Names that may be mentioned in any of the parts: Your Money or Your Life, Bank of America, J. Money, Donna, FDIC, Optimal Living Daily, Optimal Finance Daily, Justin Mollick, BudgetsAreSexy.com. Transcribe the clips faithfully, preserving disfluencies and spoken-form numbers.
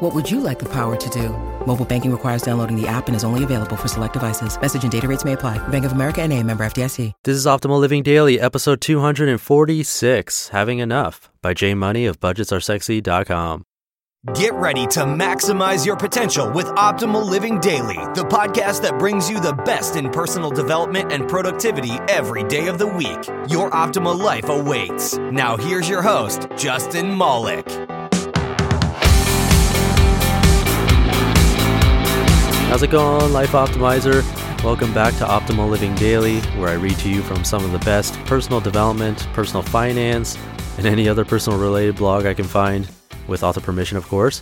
What would you like the power to do? Mobile banking requires downloading the app and is only available for select devices. Message and data rates may apply. Bank of America N A, member F D I C. This is Optimal Living Daily, episode two forty-six, Having Enough, by J. Money of Budgets Are Sexy dot com. Get ready to maximize your potential with Optimal Living Daily, the podcast that brings you the best in personal development and productivity every day of the week. Your optimal life awaits. Now here's your host, Justin Mollick. How's it going, Life Optimizer? Welcome back to Optimal Living Daily, where I read to you from some of the best personal development, personal finance, and any other personal-related blog I can find, with author permission, of course.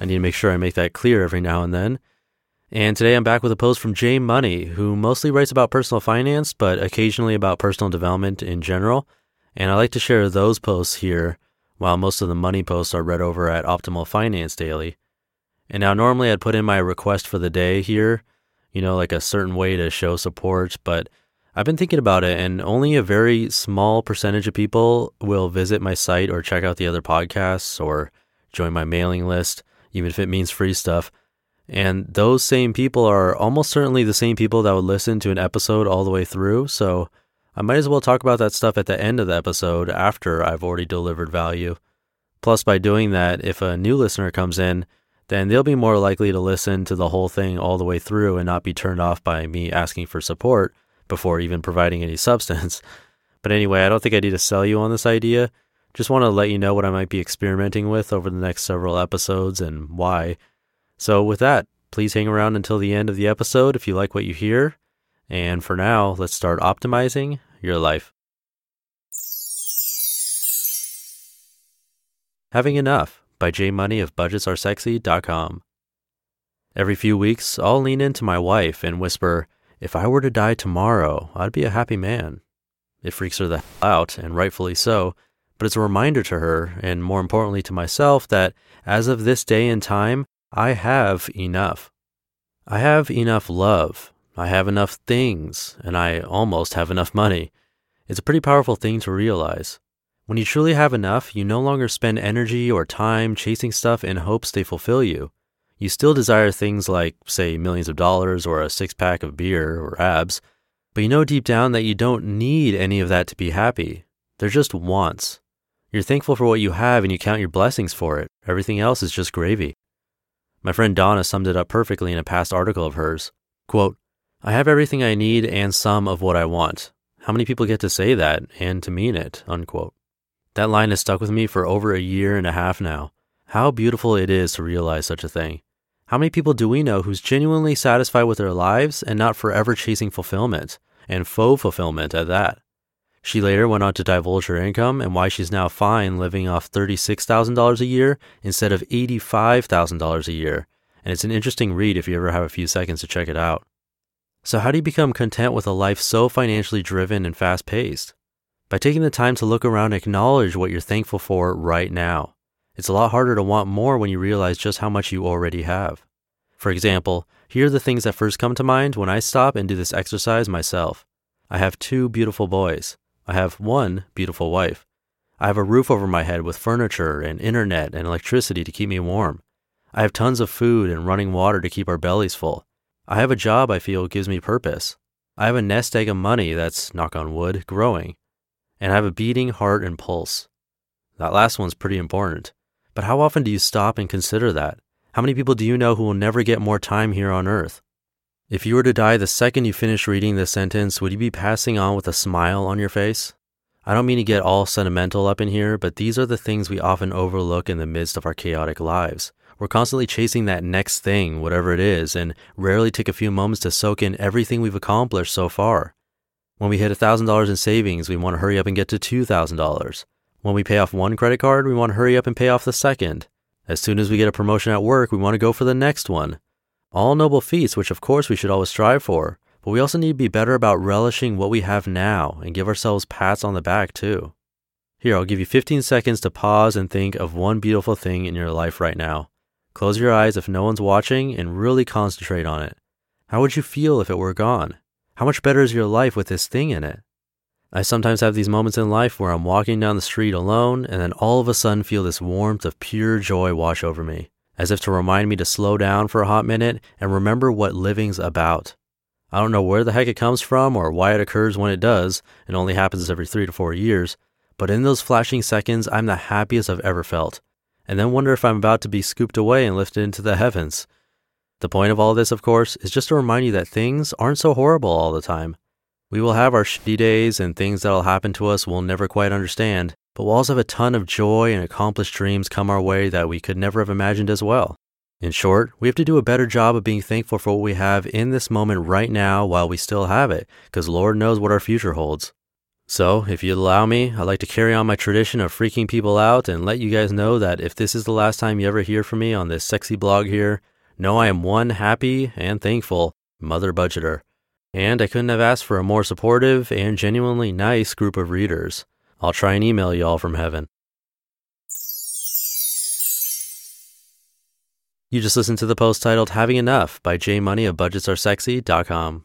I need to make sure I make that clear every now and then. And today I'm back with a post from J. Money, who mostly writes about personal finance, but occasionally about personal development in general. And I like to share those posts here, while most of the money posts are read over at Optimal Finance Daily. And now normally I'd put in my request for the day here, you know, like a certain way to show support, but I've been thinking about it, and only a very small percentage of people will visit my site or check out the other podcasts or join my mailing list, even if it means free stuff. And those same people are almost certainly the same people that would listen to an episode all the way through. So I might as well talk about that stuff at the end of the episode after I've already delivered value. Plus, by doing that, if a new listener comes in, then they'll be more likely to listen to the whole thing all the way through and not be turned off by me asking for support before even providing any substance. But anyway, I don't think I need to sell you on this idea. Just want to let you know what I might be experimenting with over the next several episodes and why. So with that, please hang around until the end of the episode if you like what you hear. And for now, let's start optimizing your life. Having Enough, by J. Money of Budgets Are Sexy dot com. Every few weeks, I'll lean into my wife and whisper, if I were to die tomorrow, I'd be a happy man. It freaks her the hell out, and rightfully so, but it's a reminder to her, and more importantly to myself, that as of this day and time, I have enough. I have enough love, I have enough things, and I almost have enough money. It's a pretty powerful thing to realize. When you truly have enough, you no longer spend energy or time chasing stuff in hopes they fulfill you. You still desire things like, say, millions of dollars or a six-pack of beer or abs, but you know deep down that you don't need any of that to be happy. They're just wants. You're thankful for what you have and you count your blessings for it. Everything else is just gravy. My friend Donna summed it up perfectly in a past article of hers. Quote, I have everything I need and some of what I want. How many people get to say that and to mean it? Unquote. That line has stuck with me for over a year and a half now. How beautiful it is to realize such a thing. How many people do we know who's genuinely satisfied with their lives and not forever chasing fulfillment, and faux fulfillment at that? She later went on to divulge her income and why she's now fine living off thirty-six thousand dollars a year instead of eighty-five thousand dollars a year. And it's an interesting read if you ever have a few seconds to check it out. So how do you become content with a life so financially driven and fast-paced? By taking the time to look around and acknowledge what you're thankful for right now. It's a lot harder to want more when you realize just how much you already have. For example, here are the things that first come to mind when I stop and do this exercise myself. I have two beautiful boys. I have one beautiful wife. I have a roof over my head with furniture and internet and electricity to keep me warm. I have tons of food and running water to keep our bellies full. I have a job I feel gives me purpose. I have a nest egg of money that's, knock on wood, growing. And I have a beating heart and pulse. That last one's pretty important. But how often do you stop and consider that? How many people do you know who will never get more time here on earth? If you were to die the second you finish reading this sentence, would you be passing on with a smile on your face? I don't mean to get all sentimental up in here, but these are the things we often overlook in the midst of our chaotic lives. We're constantly chasing that next thing, whatever it is, and rarely take a few moments to soak in everything we've accomplished so far. When we hit one thousand dollars in savings, we want to hurry up and get to two thousand dollars. When we pay off one credit card, we want to hurry up and pay off the second. As soon as we get a promotion at work, we want to go for the next one. All noble feats, which of course we should always strive for, but we also need to be better about relishing what we have now and give ourselves pats on the back too. Here, I'll give you fifteen seconds to pause and think of one beautiful thing in your life right now. Close your eyes if no one's watching and really concentrate on it. How would you feel if it were gone? How much better is your life with this thing in it? I sometimes have these moments in life where I'm walking down the street alone and then all of a sudden feel this warmth of pure joy wash over me, as if to remind me to slow down for a hot minute and remember what living's about. I don't know where the heck it comes from or why it occurs when it does, it only happens every three to four years, but in those flashing seconds, I'm the happiest I've ever felt, and then wonder if I'm about to be scooped away and lifted into the heavens. The point of all this, of course, is just to remind you that things aren't so horrible all the time. We will have our shitty days and things that'll happen to us we'll never quite understand, but we'll also have a ton of joy and accomplished dreams come our way that we could never have imagined as well. In short, we have to do a better job of being thankful for what we have in this moment right now while we still have it, because Lord knows what our future holds. So, if you'd allow me, I'd like to carry on my tradition of freaking people out and let you guys know that if this is the last time you ever hear from me on this sexy blog here, know I am one happy and thankful mother budgeter. And I couldn't have asked for a more supportive and genuinely nice group of readers. I'll try and email you all from heaven. You just listened to the post titled Having Enough by J. Money of Budgets Are Sexy dot com.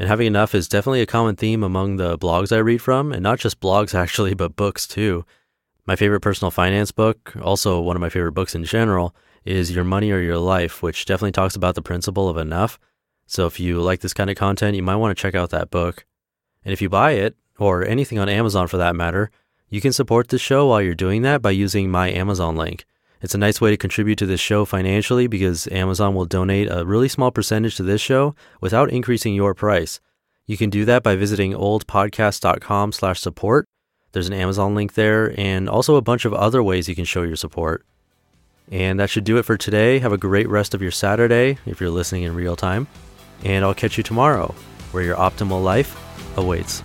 And having enough is definitely a common theme among the blogs I read from, and not just blogs actually, but books too. My favorite personal finance book, also one of my favorite books in general, is Your Money or Your Life, which definitely talks about the principle of enough. So if you like this kind of content, you might want to check out that book. And if you buy it, or anything on Amazon for that matter, you can support the show while you're doing that by using my Amazon link. It's a nice way to contribute to this show financially because Amazon will donate a really small percentage to this show without increasing your price. You can do that by visiting oldpodcast.com slash support. There's an Amazon link there and also a bunch of other ways you can show your support. And that should do it for today. Have a great rest of your Saturday if you're listening in real time. And I'll catch you tomorrow where your optimal life awaits.